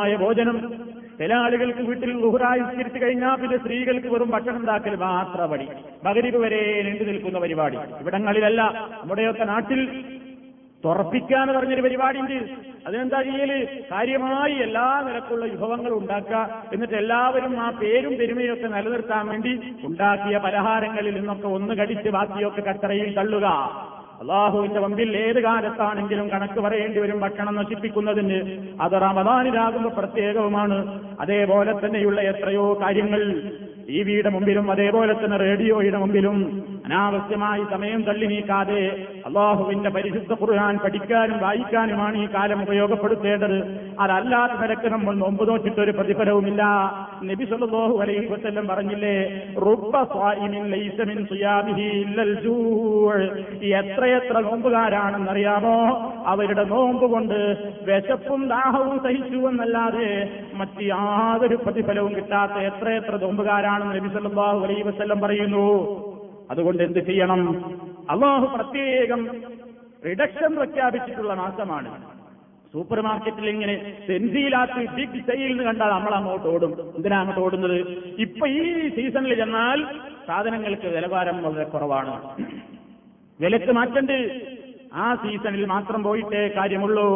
ായ ഭോജനം. ചില ആളുകൾക്ക് വീട്ടിൽ ളുഹ്റായി നിസ്കരിച്ചു കഴിഞ്ഞാൽ പിന്നെ സ്ത്രീകൾക്ക് വെറും ഭക്ഷണം ഉണ്ടാക്കൽ മാത്രം പടി, മഗ്‌രിബ് വരെ നീണ്ടു നിൽക്കുന്ന പരിപാടി. ഇവിടങ്ങളിലല്ല, നമ്മുടെയൊക്കെ നാട്ടിൽ തുറപ്പിക്കാന്ന് പറഞ്ഞൊരു പരിപാടിയുണ്ട്. അതിനെന്താ ചെയ്യല്? കാര്യമായി എല്ലാ നിലക്കുള്ള വിഭവങ്ങൾ ഉണ്ടാക്കുക, എന്നിട്ട് എല്ലാവരും ആ പേരും പെരുമയൊക്കെ നിലനിർത്താൻ വേണ്ടി ഉണ്ടാക്കിയ പലഹാരങ്ങളിൽ നിന്നൊക്കെ ഒന്ന് കടിച്ച് ബാക്കിയൊക്കെ കട്ടറയിൽ തള്ളുക. അള്ളാഹുവിന്റെ മുമ്പിൽ ഏത് കാലത്താണെങ്കിലും കണക്ക് പറയേണ്ടി വരും ഭക്ഷണം നശിപ്പിക്കുന്നതിന്. അത് റമദാനിലാകുമ്പോൾ പ്രത്യേകവുമാണ്. അതേപോലെ തന്നെയുള്ള എത്രയോ കാര്യങ്ങൾ ടി വിയുടെ മുമ്പിലും അതേപോലെ തന്നെ റേഡിയോയുടെ മുമ്പിലും അനാവശ്യമായി സമയം തള്ളി നീക്കാതെ അള്ളാഹുവിന്റെ പരിശുദ്ധ ഖുർആൻ പഠിക്കാനും വായിക്കാനുമാണ് ഈ കാലം ഉപയോഗപ്പെടുത്തേണ്ടത്. അതല്ലാത്ത നിലക്ക് നമ്മൾ നോമ്പ് നോക്കിയിട്ടൊരു പ്രതിഫലവുമില്ല. നബി സല്ലല്ലാഹു അലൈഹി വസല്ലം പറഞ്ഞില്ലേ, റുബ്ബ സ്വാഇമിൻ ലൈസ മിൻ സിയാമിഹി ഇല്ലൽ ജൂഅ്. എത്രയെത്ര നോമ്പുകാരാണെന്നറിയാമോ, അവരുടെ നോമ്പ് കൊണ്ട് വിശപ്പും ദാഹവും സഹിച്ചു എന്നല്ലാതെ മറ്റ് യാതൊരു പ്രതിഫലവും കിട്ടാത്ത എത്രയെത്ര നോമ്പുകാരാണ് നബി സല്ലല്ലാഹു അലൈഹി വസല്ലം പറയുന്നു. അതുകൊണ്ട് എന്ത് ചെയ്യണം? അല്ലാഹു പ്രത്യേകം റിഡക്ഷൻ പ്രഖ്യാപിച്ചിട്ടുള്ള മാസമാണ്. സൂപ്പർ മാർക്കറ്റിൽ ഇങ്ങനെ സെൻസിയിലാക്കി ബിഗ് സെയിൽ എന്ന് കണ്ടാൽ നമ്മൾ അങ്ങോട്ട് ഓടും. എന്തിനാണ് അങ്ങോട്ട് ഓടുന്നത്? ഇപ്പൊ ഈ സീസണിൽ ചെന്നാൽ സാധനങ്ങൾക്ക് വിലഭാരം വളരെ കുറവാണ്. വിലക്ക് മാറ്റണ്ട്. ആ സീസണിൽ മാത്രം പോയിട്ടേ കാര്യമുള്ളൂ.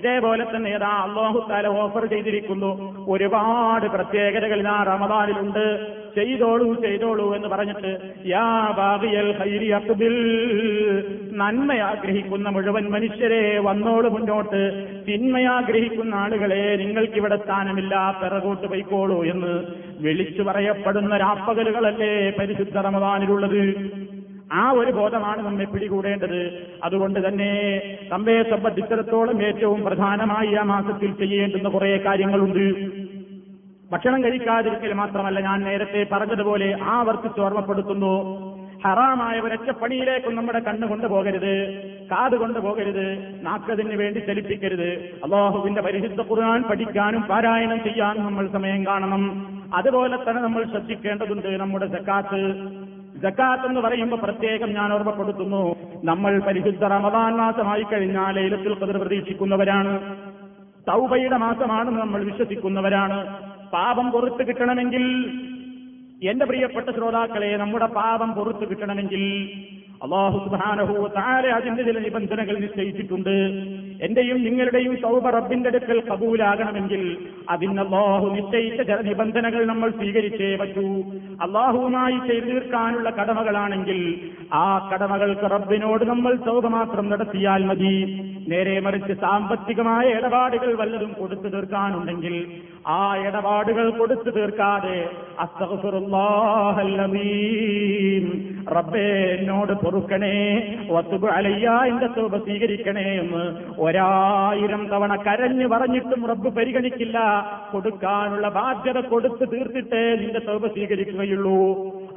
ഇതേപോലെ തന്നെ ഏതാ അല്ലാഹു തആല ഓഫർ ചെയ്തിരിക്കുന്നു. ഒരുപാട് പ്രത്യേകതകൾ ആ റമദാനിലുണ്ട്. ചെയ്തോളൂ ചെയ്തോളൂ എന്ന് പറഞ്ഞിട്ട് യാ ബാഗിയൽ ഖൈരി അഖ്ബിൽ, നന്മ ആഗ്രഹിക്കുന്ന മുഴുവൻ മനുഷ്യരെ വന്നോളൂ മുന്നോട്ട്, തിന്മയാഗ്രഹിക്കുന്ന ആളുകളെ നിങ്ങൾക്കിവിടെ സ്ഥാനമില്ല, പിറകോട്ട് പോയിക്കോളൂ എന്ന് വിളിച്ചു പറയപ്പെടുന്ന രാപ്പകലുകളല്ലേ പരിശുദ്ധ റമദാനിലുള്ളത്. ആ ഒരു ബോധമാണ് നമ്മെ പിടികൂടേണ്ടത്. അതുകൊണ്ട് തന്നെ നമ്മെ സംബന്ധിച്ചിടത്തോളം ഏറ്റവും പ്രധാനമായി ആ മാസത്തിൽ ചെയ്യേണ്ടുന്ന കുറേ കാര്യങ്ങളുണ്ട്. ഭക്ഷണം കഴിക്കാതിരിക്കൽ മാത്രമല്ല, ഞാൻ നേരത്തെ പറഞ്ഞതുപോലെ ആവർത്തിച്ച് ഓർമ്മപ്പെടുത്തുന്നു, ഹറാമായ ഒരൊറ്റപ്പണിയിലേക്കും നമ്മുടെ കണ്ണ് കൊണ്ടുപോകരുത്, കാത് കൊണ്ടുപോകരുത്, നാക്കതിന് വേണ്ടി ചലിപ്പിക്കരുത്. അല്ലാഹുവിന്റെ പരിശുദ്ധ ഖുർആൻ പഠിക്കാനും പാരായണം ചെയ്യാനും നമ്മൾ സമയം കാണണം. അതുപോലെ തന്നെ നമ്മൾ ശ്രദ്ധിക്കേണ്ടതുണ്ട് നമ്മുടെ സക്കാത്ത്. സക്കാത്ത് എന്ന് പറയുമ്പോൾ പ്രത്യേകം ഞാൻ ഓർമ്മപ്പെടുത്തുന്നു, നമ്മൾ പരിശുദ്ധ റമദാൻ മാസമായി കഴിഞ്ഞാൽ ലൈലത്തുൽ ഖദ്ർ പ്രതീക്ഷിക്കുന്നവരാണ്. തൗബയുടെ മാസമാണെന്ന് നമ്മൾ വിശ്വസിക്കുന്നവരാണ്. പാപം പുറത്തു കിട്ടണമെങ്കിൽ, എന്റെ പ്രിയപ്പെട്ട ശ്രോതാക്കളെ, നമ്മുടെ പാപം പുറത്തു കിട്ടണമെങ്കിൽ അല്ലാഹു സുബ്ഹാനഹു വ തആല അതിന്റെ ചില നിബന്ധനകൾ നിശ്ചയിച്ചിട്ടുണ്ട്. എന്റെയും നിങ്ങളുടെയും തൗബ റബ്ബിന്റെ അടുക്കൽ കബൂലാകണമെങ്കിൽ അതിന് അല്ലാഹു നിശ്ചയിച്ച ചില നിബന്ധനകൾ നമ്മൾ സ്വീകരിച്ചേ പറ്റൂ. അല്ലാഹുവുമായി ചെയ്തു തീർക്കാനുള്ള കടമകളാണെങ്കിൽ ആ കടമകൾക്ക് റബ്ബിനോട് നമ്മൾ തൗബ മാത്രം നടത്തിയാൽ മതി. നേരെ മറിച്ച് സാമ്പത്തികമായ ഇടപാടുകൾ വല്ലതും കൊടുത്തു തീർക്കാനുണ്ടെങ്കിൽ ആ ഇടപാടുകൾ കൊടുത്തു തീർക്കാതെ അസ്തഗ്ഫിറുല്ലാഹൽ അലീം, റബ്ബേ എന്നോട് പൊറുക്കണേ, വതുബ് അലയ്യ, എന്റെ തൗബ സ്വീകരിക്കണേ എന്ന് 1000 തവണ കരഞ്ഞു പറഞ്ഞിട്ടും റബ്ബ് പരിഗണിക്കില്ല. കൊടുക്കാനുള്ള ബാധ്യത കൊടുത്തു തീർത്തിട്ടേ നിന്റെ തൗബ സ്വീകരിക്കുകയുള്ളൂ.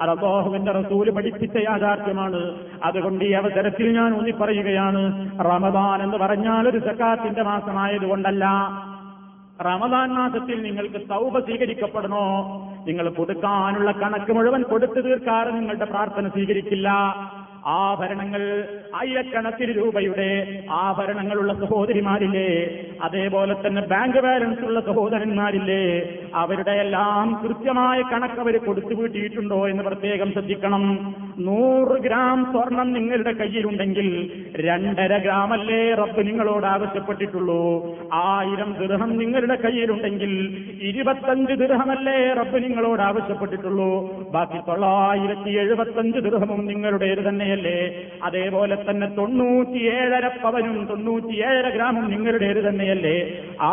അത് അല്ലാഹുവിന്റെ റസൂൽ പഠിപ്പിച്ച യാഥാർത്ഥ്യമാണ്. അതുകൊണ്ട് ഈ അവസരത്തിൽ ഞാൻ ഊന്നി പറയുകയാണ്, റമദാൻ എന്ന് പറഞ്ഞാൽ ഒരു സക്കാത്തിന്റെ മാസമായതുകൊണ്ടല്ല. റമദാൻ മാസത്തിൽ നിങ്ങൾക്ക് തൗബ സ്വീകരിക്കപ്പെടണോ? നിങ്ങൾ കൊടുക്കാനുള്ള കണക്ക് മുഴുവൻ കൊടുത്തു തീർക്കാതെ നിങ്ങളുടെ പ്രാർത്ഥന സ്വീകരിക്കില്ല. ആഭരണങ്ങൾ, ആയിരക്കണക്കിന് രൂപയുടെ ആഭരണങ്ങളുള്ള സഹോദരിമാരില്ലേ, അതേപോലെ തന്നെ ബാങ്ക് ബാലൻസ് ഉള്ള സഹോദരന്മാരില്ലേ, അവരുടെ എല്ലാം കൃത്യമായ കണക്ക് അവർ കൊടുത്തു വീട്ടിയിട്ടുണ്ടോ എന്ന് പ്രത്യേകം ശ്രദ്ധിക്കണം. 100 ഗ്രാം സ്വർണം നിങ്ങളുടെ കയ്യിലുണ്ടെങ്കിൽ 2.5 ഗ്രാമല്ലേ റബ്ബ് നിങ്ങളോട് ആവശ്യപ്പെട്ടിട്ടുള്ളൂ. 1000 ദിർഹം നിങ്ങളുടെ കയ്യിലുണ്ടെങ്കിൽ 25 ദിർഹമല്ലേ റബ്ബ് നിങ്ങളോട് ആവശ്യപ്പെട്ടിട്ടുള്ളൂ. ബാക്കി 975 ദിർഹമും നിങ്ങളുടേത് തന്നെയല്ലേ. അതേപോലെ തന്നെ 97.5 പവനും 97 ഗ്രാമും നിങ്ങളുടേത് തന്നെയല്ലേ.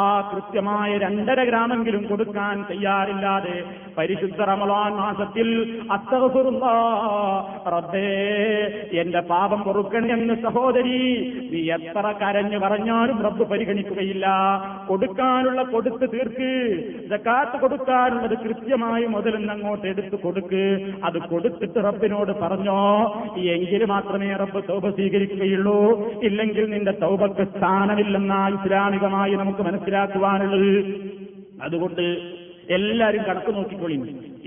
ആ കൃത്യമായ 2.5 ഗ്രാമെങ്കിലും കൊടുക്കാൻ തയ്യാറില്ലാതെ പരിശുദ്ധ റമളാൻ മാസത്തിൽ അസ്തഗ്ഫിറുല്ലാഹ്, റബ്ബേ എന്റെ പാപം പൊറുക്കണമെന്ന് സഹോദരി നീ എത്ര കരഞ്ഞു പറഞ്ഞാലും റബ്ബ് പരിഗണിക്കുകയില്ല. കൊടുക്കാനുള്ള കൊടുത്ത് തീർക്ക്. സക്കാത്ത് കൊടുക്കാനുള്ളത് കൃത്യമായി മുതലെന്നങ്ങോട്ട് എടുത്ത് കൊടുക്ക്. അത് കൊടുത്തിട്ട് റബ്ബിനോട് പറഞ്ഞോ, എങ്കിൽ മാത്രമേ റബ്ബ് തൗബ സ്വീകരിക്കുകയുള്ളൂ. ഇല്ലെങ്കിൽ നിന്റെ തൗബക്ക് സ്ഥാനമില്ലെന്നാണ് ഇസ്ലാമികമായി നമുക്ക് മനസ്സിലാക്കുവാനുള്ളത്. അതുകൊണ്ട് എല്ലാവരും കണക്ക് നോക്കിക്കോളി.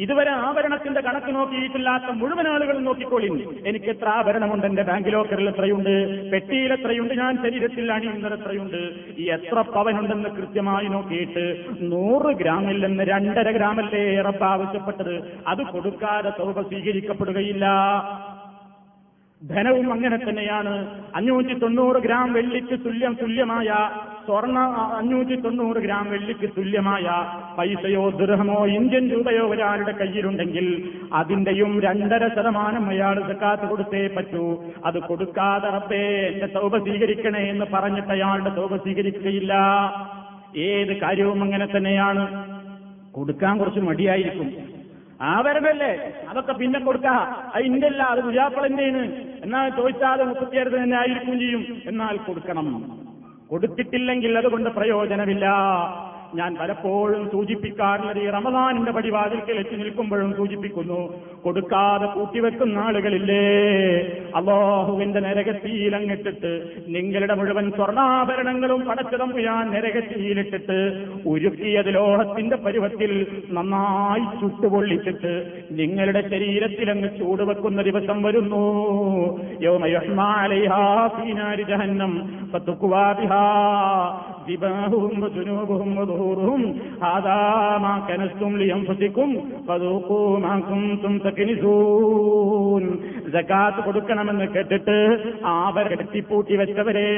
ഇതുവരെ ആഭരണത്തിന്റെ കണക്ക് നോക്കിയിട്ടില്ലാത്ത മുഴുവൻ ആളുകളും നോക്കിക്കോളി. എനിക്ക് എത്ര ആഭരണമുണ്ട്, എന്റെ ബാങ്ക് ലോക്കറിൽ എത്രയുണ്ട്, പെട്ടിയിൽ എത്രയുണ്ട്, ഞാൻ ശരീരത്തിൽ അണിയുന്നത് എത്രയുണ്ട്, ഈ എത്ര പവനുണ്ടെന്ന് കൃത്യമായി നോക്കിയിട്ട് 100 ഗ്രാമിൽ നിന്ന് 2.5 ഗ്രാമല്ലേ റബ്ബ് ആവശ്യപ്പെട്ടത്. അത് കൊടുക്കാതെ തൗബ സ്വീകരിക്കപ്പെടുകയില്ല. ധനവും അങ്ങനെ തന്നെയാണ്. 590 ഗ്രാം വെള്ളിക്ക് തുല്യമായ സ്വർണ്ണ 590 ഗ്രാം വെള്ളിക്ക് തുല്യമായ പൈസയോ ദിർഹമോ ഇന്ത്യൻ രൂപയോ ഒരാളുടെ കയ്യിലുണ്ടെങ്കിൽ അതിന്റെയും 2.5% അയാൾ സക്കാത്ത് കൊടുത്തേ പറ്റൂ. അത് കൊടുക്കാതെ റബ്ബേ എന്റെ തൗബ സ്വീകരിക്കണേ എന്ന് പറഞ്ഞിട്ട് അയാളുടെ തൗബ സ്വീകരിക്കുകയില്ല. ഏത് കാര്യവും അങ്ങനെ തന്നെയാണ്. കൊടുക്കാൻ കുറച്ച് മടിയായിരിക്കും. ആവരണല്ലേ അതൊക്കെ പിന്നെ കൊടുക്കാം, അത് ഇന്ത്യല്ല, അത് മുജാപ്പളന്റെയാണ്, എന്നാൽ ചോദിച്ചാൽ മുപ്പത്തിയായിരത്തി തന്നെ ആയിരിക്കും ചെയ്യും. എന്നാൽ കൊടുക്കണം. കൊടുത്തിട്ടില്ലെങ്കിൽ അതുകൊണ്ട് പ്രയോജനമില്ല. ഞാൻ പലപ്പോഴും സൂചിപ്പിക്കാറുള്ളത്, ഈ റമദാനിന്റെ പടിവാതിൽക്കൽ എത്തി നിൽക്കുമ്പോഴും സൂചിപ്പിക്കുന്നു, കൊടുക്കാതെ കൂട്ടിവെക്കുന്ന ആളുകളില്ലേ, അല്ലാഹുവിന്റെ നരകത്തിയിലങ്ങിട്ടിട്ട്, നിങ്ങളുടെ മുഴുവൻ സ്വർണ്ണാഭരണങ്ങളും പടച്ചതമ്പുരാൻ നരകത്തിയിലിട്ടിട്ട്, ഉരുക്കിയത് ലോഹത്തിന്റെ പരുവത്തിൽ നന്നായി ചുട്ടുപൊള്ളിച്ചിട്ട് നിങ്ങളുടെ ശരീരത്തിലങ്ങ് ചൂടുവെക്കുന്ന ദിവസം വരുന്നു. യൗമ യുഹ്മാ അലൈഹാ ഫീ നാരി ജഹന്നം ഫതുഖ്വാ ബിഹാ ദിബാഹും വജുനൂബും വദുഹൂറും ഹാദാ മാ കനസ്തും ലിയൻഫുസികും ഫദൂഖൂ മാ കുൻതും തക്നിസൂൻ. സകാത്ത് കൊടുക്കണമെന്ന് കേട്ടിട്ട് ആവർ കെട്ടിപ്പൂട്ടി വെച്ചവരെ,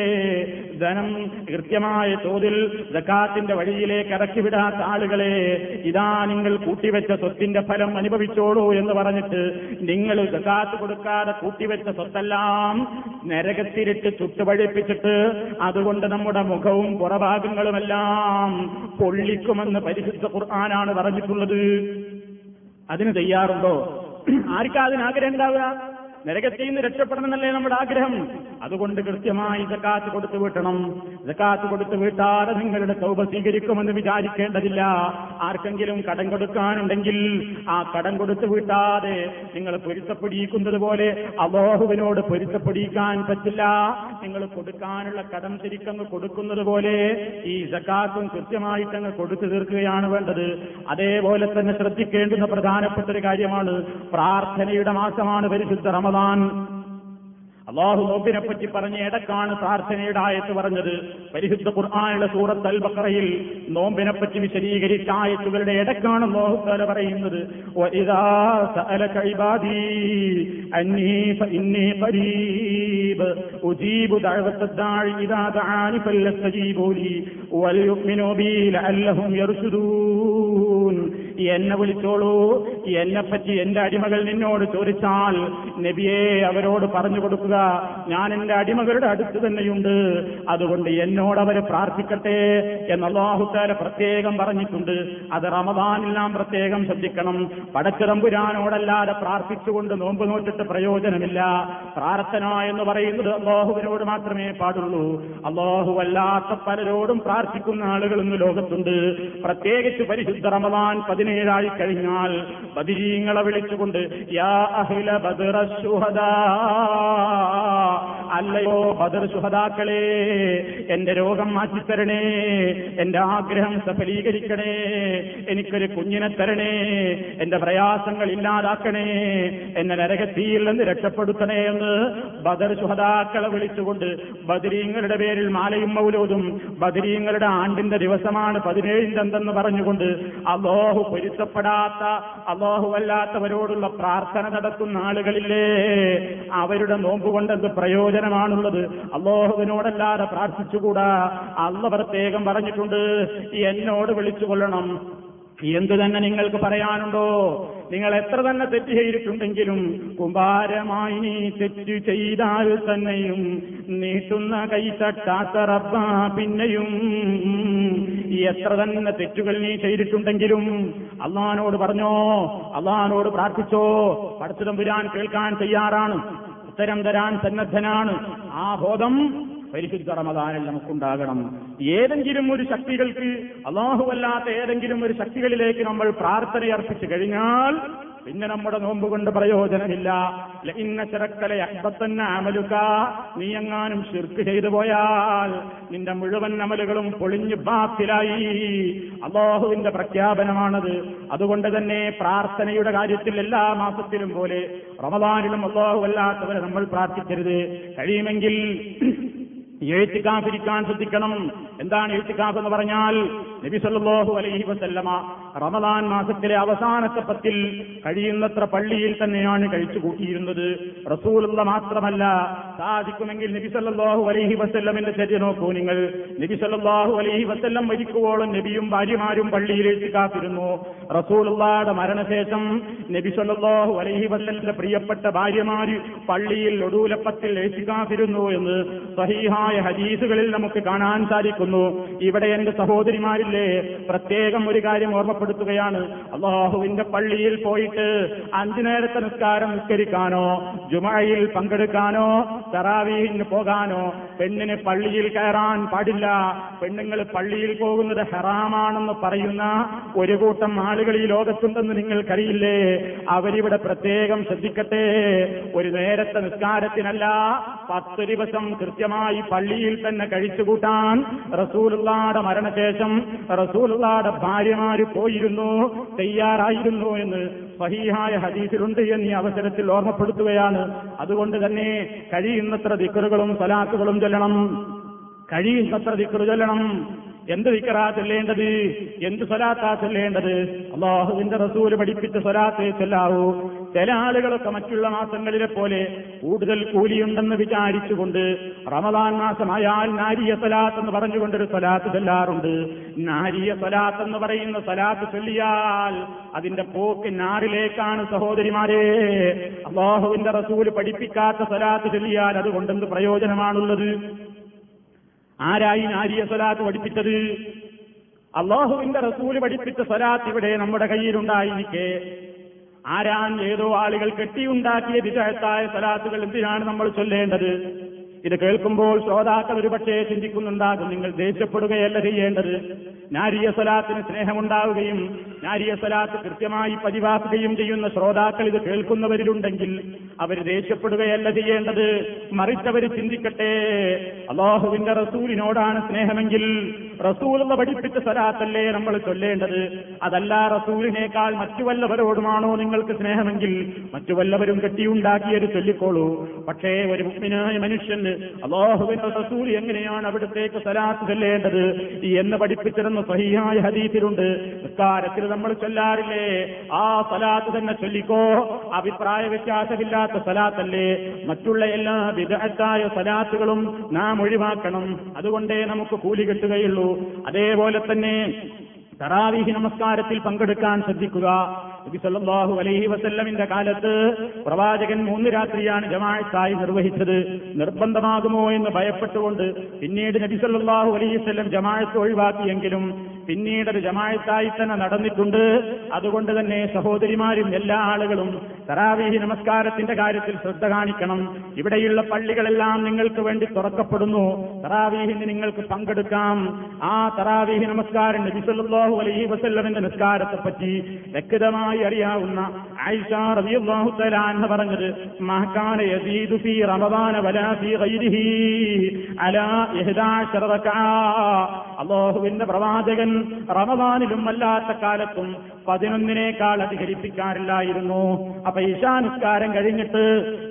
ധനം കൃത്യമായ തോതിൽ സകാത്തിന്റെ വഴിയിലേക്ക് ഇറക്കിവിടാത്ത ആളുകളെ, ഇതാ നിങ്ങൾ കൂട്ടിവെച്ച സ്വത്തിന്റെ ഫലം അനുഭവിച്ചോളൂ എന്ന് പറഞ്ഞിട്ട് നിങ്ങൾ സകാത്ത് കൊടുക്കാതെ കൂട്ടിവെച്ച സ്വത്തെല്ലാം നരകത്തിലിട്ട് ചുട്ടുപഴുപ്പിച്ചിട്ട് അതുകൊണ്ട് നമ്മുടെ മുഖവും ഭാഗങ്ങളുമെല്ലാം പൊള്ളിക്കുമെന്ന് പരിശുദ്ധ ഖുർആനാണ് പറഞ്ഞിട്ടുള്ളത്. അതിന് തയ്യാറുണ്ടോ? ആർക്കാ അതിനാഗ്രഹം ഉണ്ടാവുക? നരകത്തിൽ നിന്ന് രക്ഷപ്പെടണമെന്നല്ലേ നമ്മുടെ ആഗ്രഹം. അതുകൊണ്ട് കൃത്യമായി സക്കാത്ത് കൊടുത്തു വീട്ടണം. സക്കാത്ത് കൊടുത്തു വീട്ടാതെ നിങ്ങളുടെ തൗബ സ്വീകരിക്കുമെന്ന് വിചാരിക്കേണ്ടതില്ല. ആർക്കെങ്കിലും കടം കൊടുക്കാനുണ്ടെങ്കിൽ ആ കടം കൊടുത്തു വീട്ടാതെ നിങ്ങൾ പൊരുത്തപ്പെടിയിക്കുന്നത് പോലെ അല്ലാഹുവിനോട് പൊരുത്തപ്പെടിയിക്കാൻ പറ്റില്ല. നിങ്ങൾ കൊടുക്കാനുള്ള കടം തിരിക്കങ്ങ് കൊടുക്കുന്നത് പോലെ ഈ സക്കാത്തും കൃത്യമായിട്ടങ്ങ് കൊടുത്തു തീർക്കുകയാണ് വേണ്ടത്. അതേപോലെ തന്നെ ശ്രദ്ധിക്കേണ്ടുന്ന പ്രധാനപ്പെട്ട ഒരു കാര്യമാണ്, പ്രാർത്ഥനയുടെ മാസമാണ് പരിശുദ്ധ റമദാൻ. അല്ലാഹു നോമ്പിനെ പറ്റി പറഞ്ഞ ഇടക്കാണ് പ്രാർത്ഥനയുടെ ആയത്ത് പറഞ്ഞത്. പരിശുദ്ധ ഖുർആനിലെ സൂറത്ത് അൽ ബഖറയിൽ നോമ്പിനെ പറ്റി വിശദീകരിച്ച ആയത്തുകളുടെ ഇടക്കാണ് അല്ലാഹു തആല പറയുന്നത്, വഇദാ സഅലക ഇബാദി അന്നി ഫഇന്നി ഖരീബ് ഉജീബു ദഅവത്തദ്ദാഇ ഇദാ ദഅാനി ഫലസ്തജീബു ലി വൽയുഅ്മിനൂ ബി ലഅല്ലഹും യർശുദൂൻ. എന്നെ വിളിച്ചോളൂ, എന്നെപ്പറ്റി എന്റെ അടിമകൾ നിന്നോട് ചോദിച്ചാൽ നബിയെ അവരോട് പറഞ്ഞു കൊടുക്കുക, ഞാൻ എന്റെ അടിമകളുടെ അടുത്ത് തന്നെയുണ്ട്, അതുകൊണ്ട് എന്നോട് അവർ പ്രാർത്ഥിക്കട്ടെ എന്ന് അല്ലാഹു തആല പ്രത്യേകം പറഞ്ഞിട്ടുണ്ട്. അത് റമദാനിൽ നാം പ്രത്യേകം ശ്രദ്ധിക്കണം. പടച്ചതമ്പുരാനോടല്ലാതെ പ്രാർത്ഥിച്ചുകൊണ്ട് നോമ്പ് നോറ്റിട്ട് പ്രയോജനമില്ല. പ്രാർത്ഥന എന്ന് പറയുന്നത് അല്ലാഹുവിനോട് മാത്രമേ പാടുള്ളൂ. അല്ലാഹുവല്ലാത്ത പലരോടും പ്രാർത്ഥിക്കുന്ന ആളുകൾ ഇന്ന് ലോകത്തുണ്ട്. പ്രത്യേകിച്ച് പരിശുദ്ധ റമദാൻ 17 ആയി കഴിഞ്ഞാൽ ബദരീങ്ങളെ വിളിച്ചുകൊണ്ട്, യാ അഹ്ല ബദർ ശുഹദാ, അല്ലയോ ബദർ ശുഹദാക്കളെ, എന്റെ രോഗം മാറ്റിത്തരണേ, എന്റെ ആഗ്രഹം സഫലീകരിക്കണേ, എനിക്കൊരു കുഞ്ഞിനെ തരണേ, എന്റെ പ്രയാസങ്ങൾ ഇല്ലാതാക്കണേ, എന്നെ നരകത്തിൽ നിന്ന് രക്ഷപ്പെടുത്തണേ എന്ന് ബദർ ശുഹദാക്കളെ വിളിച്ചുകൊണ്ട് ബദരീങ്ങളുടെ പേരിൽ മാലയും മൗലൂദും, ബദരീങ്ങളുടെ ആണ്ടിന്റെ ദിവസമാണ് 17 പറഞ്ഞുകൊണ്ട് അല്ലാഹു പൊരുത്തപ്പെടാത്ത അല്ലാഹുവല്ലാത്തവരോടുള്ള പ്രാർത്ഥന നടത്തുന്ന ആളുകളില്ലേ, അവരുടെ നോമ്പുകൊണ്ട് എന്ത് പ്രയോജനമാണുള്ളത്? അല്ലാഹുവിനോടല്ലാതെ പ്രാർത്ഥിച്ചുകൂടാ. അല്ലാഹു പ്രത്യേകം പറഞ്ഞിട്ടുണ്ട്, എന്നോട് വിളിച്ചുകൊള്ളണം. എന്തു തന്നെ നിങ്ങൾക്ക് പറയാനുണ്ടോ, നിങ്ങൾ എത്ര തന്നെ തെറ്റ് ചെയ്തിട്ടുണ്ടെങ്കിലും കുമ്പാരമായി നീ തെറ്റു ചെയ്താൽ തന്നെയും നീട്ടുന്ന കൈ തട്ടാത്ത റബ്ബാ പിന്നെയും. ഈ എത്ര തന്നെ തെറ്റുകൾ നീ ചെയ്തിട്ടുണ്ടെങ്കിലും അള്ളാഹുവോട് പറഞ്ഞോ, അള്ളാഹുവോട് പ്രാർത്ഥിച്ചോ, പടച്ചതമ്പുരാൻ കേൾക്കാൻ തയ്യാറാണ്, ഉത്തരം തരാൻ സന്നദ്ധനാണ്. ആ ബോധം പരിശുദ്ധ റമദാനിൽ നമുക്കുണ്ടാകണം. ഏതെങ്കിലും ഒരു ശക്തികൾക്ക്, അല്ലാഹുവല്ലാത്ത ഏതെങ്കിലും ഒരു ശക്തികളിലേക്ക് നമ്മൾ പ്രാർത്ഥനയർപ്പിച്ചു കഴിഞ്ഞാൽ പിന്നെ നമ്മുടെ നോമ്പ് കൊണ്ട് പ്രയോജനമില്ല. ഇന്ന ശരക്കലെ അമ്പത്തന്നെ അമലുക, നീ എങ്ങാനും ശിർക്ക് ചെയ്തു പോയാൽ നിന്റെ മുഴുവൻ അമലുകളും പൊളിഞ്ഞു ബാത്തിലായി. അല്ലാഹുവിന്റെ പ്രഖ്യാപനമാണത്. അതുകൊണ്ട് തന്നെ പ്രാർത്ഥനയുടെ കാര്യത്തിൽ എല്ലാ മാസത്തിലും പോലെ റമദാനിലും അല്ലാഹു അല്ലാത്തവരെ നമ്മൾ പ്രാർത്ഥിക്കരുത്. കഴിയുമെങ്കിൽ എഴുത്തിക്കാഫിരിക്കാൻ ശ്രദ്ധിക്കണം. എന്താണ് എഴുത്തിക്കാഫ് എന്ന് പറഞ്ഞാൽ, നബി സല്ലല്ലാഹു അലൈഹി വസല്ലമ റമദാൻ മാസത്തിലെ അവസാനത്തെ പത്തിൽ കഴിയുന്നത്ര പള്ളിയിൽ തന്നെയാണ് കഴിച്ചു കൂട്ടിയിരുന്നത്. റസൂലുള്ള മാത്രമല്ല, സാധിക്കുമെങ്കിൽ നബി സല്ലല്ലാഹു അലൈഹി വസല്ലമിന്റെ ചര്യ നോക്കൂ നിങ്ങൾ. നബി സല്ലല്ലാഹു അലൈഹി വസല്ലം മരിക്കുവോളം നബിയും ഭാര്യമാരും പള്ളിയിൽ എഴുത്തിക്കാത്തിരുന്നു. റസൂലുള്ളാഹിയുടെ മരണശേഷം നബി സല്ലല്ലാഹു അലൈഹി വസല്ലമിന്റെ പ്രിയപ്പെട്ട ഭാര്യമാര് പള്ളിയിൽ ഒടൂലപ്പത്തിൽ എഴുത്തിക്കാത്തിരുന്നു എന്ന് സഹീഹായ ഹദീസുകളിൽ നമുക്ക് കാണാൻ സാധിക്കുന്നു. ഇവിടെ എന്റെ സഹോദരിമാരില്ലേ, പ്രത്യേകം ഒരു കാര്യം ഓർമ്മപ്പെടുത്തുകയാണ്. അല്ലാഹുവിന്റെ പള്ളിയിൽ പോയിട്ട് അഞ്ചു നേരത്തെ നിസ്കാരം നിസ്കരിക്കാനോ ജുമഅയിൽ പങ്കെടുക്കാനോ തറാവീഹിന് പോകാനോ പെണ്ണിന് പള്ളിയിൽ കയറാൻ പാടില്ല. പെണ്ണുങ്ങൾ പള്ളിയിൽ പോകുന്നത് ഹറാമാണെന്ന് പറയുന്ന ഒരു കൂട്ടം ആളുകൾ ഈ ലോകത്തുണ്ടെന്ന് നിങ്ങൾക്കറിയില്ലേ? അവരിവിടെ പ്രത്യേകം ശ്രദ്ധിക്കട്ടെ. ഒരു നേരത്തെ നിസ്കാരത്തിനല്ല, 10 ദിവസം കൃത്യമായി പള്ളിയിൽ തന്നെ കഴിച്ചുകൂട്ടാൻ റസൂലുള്ളാഹിയുടെ മരണശേഷം റസൂലുള്ളാഹിയുടെ ഭാര്യമാര് പോയിരുന്നു, തയ്യാറായിരുന്നു എന്ന് സഹീഹായ ഹദീസിലുണ്ട് എന്നീ അവസരത്തിൽ ഓർമ്മപ്പെടുത്തുകയാണ്. അതുകൊണ്ട് തന്നെ കഴിയുന്നത്ര ദിക്റുകളും സലാത്തുകളും ചൊല്ലണം. കഴിയുന്നത്ര ദിക്റ് ചൊല്ലണം. എന്ത് ദിക്റാ ചൊല്ലേണ്ടത്, എന്ത് സ്വലാത്താ ചൊല്ലേണ്ടത്? അല്ലാഹുവിന്റെ റസൂല് പഠിപ്പിച്ച സ്വലാത്തേ ചൊല്ലാവൂ. ചില ആളുകളൊക്കെ മറ്റുള്ള മാസങ്ങളിലെ പോലെ കൂടുതൽ കൂലിയുണ്ടെന്ന് വിചാരിച്ചുകൊണ്ട് റമദാൻ മാസമായാൽ നാരിയ സ്വലാത്ത് എന്ന് പറഞ്ഞുകൊണ്ടൊരു സ്വലാത്ത് ചൊല്ലാറുണ്ട്. നാരിയ സ്വലാത്ത് എന്ന് പറയുന്ന സ്വലാത്ത് ചൊല്ലിയാൽ അതിന്റെ പോക്ക് നാറിലേക്കാണ് സഹോദരിമാരെ. അല്ലാഹുവിന്റെ റസൂല് പഠിപ്പിക്കാത്ത സ്വലാത്ത് ചൊല്ലിയാൽ അതുകൊണ്ടെന്ത് പ്രയോജനമാണുള്ളത്? ആരായി നാരിയ സ്വലാത്ത് പഠിപ്പിച്ചത്? അല്ലാഹുവിന്റെ റസൂല് പഠിപ്പിച്ച സ്വലാത്ത് ഇവിടെ നമ്മുടെ കയ്യിലുണ്ടായിരിക്കെ ആരാൻ ഏതോ ആളുകൾ കെട്ടിയുണ്ടാക്കിയ വിദഅത്തായ സ്വലാത്തുകൾ എന്തിനാണ് നമ്മൾ ചൊല്ലേണ്ടത്? ഇത് കേൾക്കുമ്പോൾ ശ്രോതാക്കൾ ഒരുപക്ഷേ ചിന്തിക്കുന്നുണ്ടാകും, നിങ്ങൾ ദേഷ്യപ്പെടുകയല്ല ചെയ്യേണ്ടത്. നാരിയ സ്വലാത്തിന് സ്നേഹമുണ്ടാവുകയും നാരിയ സ്വലാത്ത് കൃത്യമായി പതിവാക്കുകയും ചെയ്യുന്ന ശ്രോതാക്കൾ ഇത് കേൾക്കുന്നവരിലുണ്ടെങ്കിൽ അവർ ദേഷ്യപ്പെടുകയല്ല ചെയ്യേണ്ടത്. മറിച്ചവർ ചിന്തിക്കട്ടെ, അല്ലാഹുവിന്റെ റസൂലിനോടാണ് സ്നേഹമെങ്കിൽ റസൂലുള്ള പഠിപ്പിച്ച സ്വലാത്തല്ലേ നമ്മൾ ചൊല്ലേണ്ടത്? അതല്ല, റസൂലിനേക്കാൾ മറ്റു വല്ലവരോടുമാണോ നിങ്ങൾക്ക് സ്നേഹമെങ്കിൽ മറ്റു വല്ലവരും കെട്ടിയുണ്ടാക്കിയത് ചൊല്ലിക്കോളൂ. പക്ഷേ ഒരു മുഅ്മിനായ മനുഷ്യന് അല്ലാഹുവിന്റെ റസൂൽ എങ്ങനെയാണ് അവിടത്തേക്ക് സ്വലാത്ത് ചൊല്ലേണ്ടത് എന്ന് പഠിപ്പിച്ചിരുന്ന സഹീഹായ ഹദീസിലുണ്ട്. നിസ്കാരത്തിൽ നമ്മൾ ചൊല്ലാറില്ലേ, ആ സ്വലാത്ത് തന്നെ ചൊല്ലിക്കോ. അഭിപ്രായ വ്യത്യാസമില്ലാത്ത സ്വലാത്തല്ലേ. മറ്റുള്ള എല്ലാ ബിദഅത്തായ സ്വലാത്തുകളും നാം ഒഴിവാക്കണം. അതുകൊണ്ടേ നമുക്ക് കൂലി കിട്ടുകയുള്ളൂ. അതേപോലെ തന്നെ തറാവീഹ് നമസ്കാരത്തിൽ പങ്കെടുക്കാൻ ശ്രദ്ധിക്കുക. നബി സല്ലല്ലാഹു അലൈഹി വസല്ലമിന്റെ കാലത്ത് പ്രവാചകൻ 3 രാത്രിയാണ് ജമാഅത്തായി നിർവഹിച്ചത്. നിർബന്ധമാകുമോ എന്ന് ഭയപ്പെട്ടുകൊണ്ട് പിന്നീട് നബി സല്ലല്ലാഹു അലൈഹി വസല്ലം ജമാഅത്ത് ഒഴിവാക്കിയെങ്കിലും പിന്നീടൊരു ജമാഅത്തായി തന്നെ നടന്നിട്ടുണ്ട്. അതുകൊണ്ട് തന്നെ സഹോദരിമാരും എല്ലാ ആളുകളും തറാവീഹ് നമസ്കാരത്തിന്റെ കാര്യത്തിൽ ശ്രദ്ധ കാണിക്കണം. ഇവിടെയുള്ള പള്ളികളെല്ലാം നിങ്ങൾക്ക് വേണ്ടി തുറക്കപ്പെടുന്നു. തറാവീഹിന് നിങ്ങൾക്ക് പങ്കെടുക്കാം. ആ തറാവീഹ് നമസ്കാരം നബി സല്ലല്ലാഹു അലൈഹി വസല്ലമിന്റെ നിസ്കാരത്തെപ്പറ്റി വ്യക്തമായി അറിയാവുന്ന ആയിഷ റളിയല്ലാഹു തആല അൻഹ പറഞ്ഞത്, മാ കാന യസീദു ഫീ റമദാന വലാ ഫീ ഗൈരിഹി അലാ 11 റകഅ. അല്ലാഹുവിന്റെ പ്രവാചകൻ റമദാനിലും അല്ലാത്ത കാലത്തും 11നേക്കാൾ അധികരിപ്പിക്കാറില്ലായിരുന്നു. അപ്പൊ ഇശാ നിസ്കാരം കഴിഞ്ഞിട്ട്,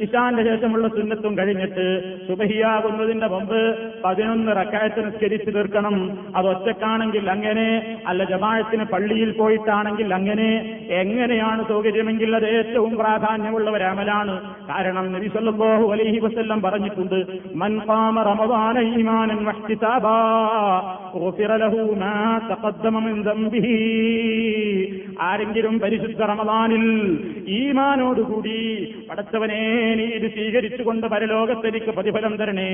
ഇശാന്റെ ശേഷമുള്ള സുന്നത്തും കഴിഞ്ഞിട്ട് സുബഹിയാകുന്നതിന്റെ മുമ്പ് 11 റക്അത്ത് നിസ്കരിച്ചു തീർക്കണം. അത് ഒറ്റക്കാണെങ്കിൽ അങ്ങനെ, അല്ല ജമാഅത്തിന് പള്ളിയിൽ പോയിട്ടാണെങ്കിൽ അങ്ങനെ, എങ്ങനെയാണ് സൗകര്യമെങ്കിൽ അത് ഏറ്റവും പ്രാധാന്യമുള്ള ഒരു അമലാണ്. കാരണം നബി സല്ലല്ലാഹു അലൈഹി വസല്ലം പറഞ്ഞിട്ടുണ്ട്, മൻ ഖാമ റമദാന ഈമാനൻ വഹ്തിസാബാ ഗുഫിറ ലഹു മാ തഖദ്ദമ മിൻ ദംബിഹി. ആരെങ്കിലും പരിശുദ്ധ റമദാനിൽ ഈമാനോടുകൂടി പടച്ചവനെ നീ ഇത് സ്വീകരിച്ചുകൊണ്ട് പരലോകത്തെനിക്ക് പ്രതിഫലം തരണേ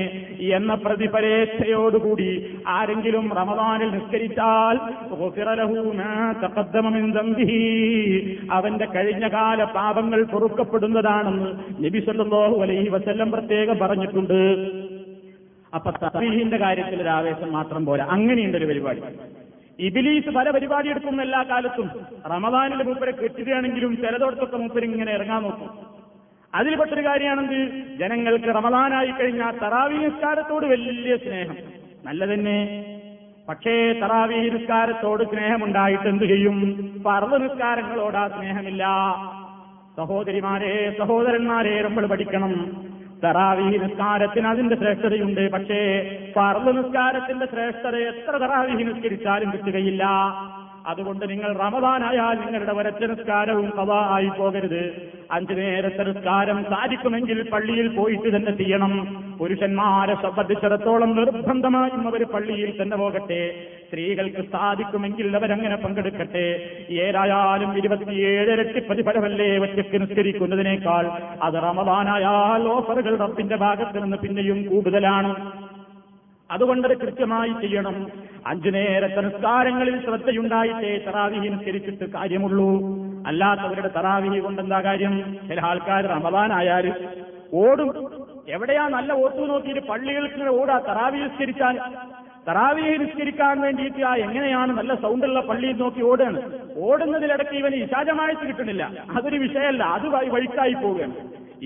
എന്ന പ്രതിഫലേച്ഛയോടുകൂടി ആരെങ്കിലും റമദാനിൽ നിസ്കരിച്ചാൽ ഗുഫിറ ലഹു മാ തഖദ്ദമ മിൻ ദംബിഹി, അവന്റെ കഴിഞ്ഞകാല പാപങ്ങൾ പൊറുക്കപ്പെടുന്നതാണെന്ന് നബി സല്ലല്ലാഹു അലൈഹി വസല്ലം പ്രത്യേകം പറഞ്ഞിട്ടുണ്ട്. അപ്പൊ തറാവീഹിന്റെ കാര്യത്തിൽ ഒരു ആവേശം മാത്രം പോരാ, അങ്ങനെയുണ്ടൊരു പരിപാടി. ഇബിലീസ് പല പരിപാടി എടുക്കുന്ന എല്ലാ കാലത്തും റമദാനിൽ മൂപ്പരെ കെട്ടുകയാണെങ്കിലും ചിലതോടത്തൊക്കെ മൂപ്പര് ഇങ്ങനെ ഇറങ്ങാൻ നോക്കും. അതിൽപ്പെട്ടൊരു കാര്യമാണെന്ത്, ജനങ്ങൾക്ക് റമദാനായി കഴിഞ്ഞാൽ തറാവീ നിസ്കാരത്തോട് വലിയ സ്നേഹം, നല്ല തന്നെ. പക്ഷേ തറാവീ നിസ്കാരത്തോട് സ്നേഹമുണ്ടായിട്ട് എന്ത് ചെയ്യും? ഫർള് നിസ്കാരങ്ങളോട് ആ സ്നേഹമില്ല. സഹോദരിമാരെ, സഹോദരന്മാരെ, നമ്മൾ പഠിക്കണം. തറാവീ നിസ്കാരത്തിന് അതിന്റെ ശ്രേഷ്ഠതയുണ്ട്. പക്ഷേ ഫർള് നിസ്കാരത്തിന്റെ ശ്രേഷ്ഠത എത്ര തറാവീ നിസ്കരിച്ചാലും കിട്ടുകയില്ല. അതുകൊണ്ട് നിങ്ങൾ റമദാനായാൽ നിങ്ങളുടെ ഒരൊറ്റ നിസ്കാരവും ഖദാ ആയി പോകരുത്. 5 നേരത്തെ നിസ്കാരം സാധിക്കുമെങ്കിൽ പള്ളിയിൽ പോയിട്ട് തന്നെ ചെയ്യണം. പുരുഷന്മാരെ സംബന്ധിച്ചിടത്തോളം നിർബന്ധമായും അവർ പള്ളിയിൽ തന്നെ പോകട്ടെ. സ്ത്രീകൾക്ക് സാധിക്കുമെങ്കിൽ അവരങ്ങനെ പങ്കെടുക്കട്ടെ. ഏതായാലും 27 ഇരട്ടി പ്രതിഫലമല്ലേ ഒറ്റയ്ക്ക് നിസ്കരിക്കുന്നതിനേക്കാൾ. അത് റമദാനായാൽ ഓഫറുകൾ റബ്ബിന്റെ ഭാഗത്ത് നിന്ന് പിന്നെയും കൂടുതലാണ്. അതുകൊണ്ടത് കൃത്യമായി ചെയ്യണം. 5 നേരത്തെ നിസ്കാരങ്ങളിൽ ശ്രദ്ധയുണ്ടായിട്ടേ തറാവീഹ് നിസ്കരിച്ചിട്ട് കാര്യമുള്ളൂ. അല്ലാത്തവരുടെ തറാവീഹ് കൊണ്ടെന്താ കാര്യം? ചില ആൾക്കാർ റമദാനായാൽ ഓടും. എവിടെയാ നല്ല ഓട്ടു നോക്കിയിട്ട് പള്ളികൾക്ക് ഓടാ തറാവീഹ് നിസ്കരിച്ചാൽ. തറാവീഹ് നിസ്കരിക്കാൻ വേണ്ടിയിട്ട് എങ്ങനെയാണ് നല്ല സൗണ്ടുള്ള പള്ളിയിൽ നോക്കി ഓടുകയാണ്. ഓടുന്നതിലിടയ്ക്ക് ഇവന് ഇശാജമായത്ത് കിട്ടുന്നില്ല. അതൊരു വിഷയമല്ല, അത് വഴിക്കായി പോവുകയാണ്.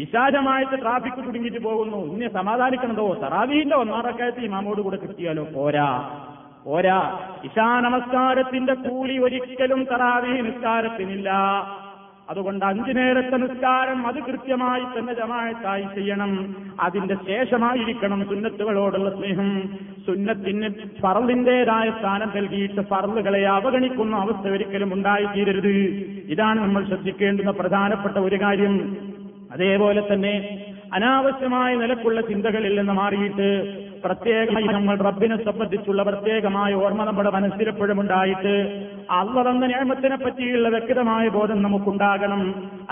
ഇശാജമായത്ത് ട്രാഫിക് കുടുങ്ങിയിട്ട് പോകുന്നു. ഇന്നെ സമാധാനിക്കണതോ? തറാവീഹിന്റെ 1ാം റക്അത്ത് ഇമാമോട് കൂടെ കിട്ടിയാലോ? പോരാ. ഇശാ നമസ്കാരത്തിന്റെ കൂലി ഒരിക്കലും തറാവീഹ് നിസ്കാരത്തിനില്ല. അതുകൊണ്ട് 5 നേരത്തെ നിസ്കാരം അത് കൃത്യമായി തന്നെ ജമാഅത്തായി ചെയ്യണം. അതിന്റെ ശേഷമായിരിക്കണം സുന്നത്തുകളോടുള്ള സ്നേഹം. സുന്നത്തിന് ഫർളിന്റേതായ സ്ഥാനം നൽകിയിട്ട് ഫർളുകളെ അവഗണിക്കുന്ന അവസ്ഥ ഒരിക്കലും ഉണ്ടായിത്തീരരുത്. ഇതാണ് നമ്മൾ ശ്രദ്ധിക്കേണ്ടുന്ന പ്രധാനപ്പെട്ട ഒരു കാര്യം. അതേപോലെ തന്നെ അനാവശ്യമായ നിലക്കുള്ള ചിന്തകളിൽ നിന്ന് മാറിയിട്ട് പ്രത്യേകമായി നമ്മൾ റബ്ബിനെ സംബന്ധിച്ചുള്ള പ്രത്യേകമായ ഓർമ്മ നമ്മുടെ മനസ്സിലെപ്പോഴും ഉണ്ടായിട്ട് അല്ലാഹു തന്ന നിഅമത്തിനെ പറ്റിയുള്ള വ്യക്തമായ ബോധം നമുക്കുണ്ടാകണം.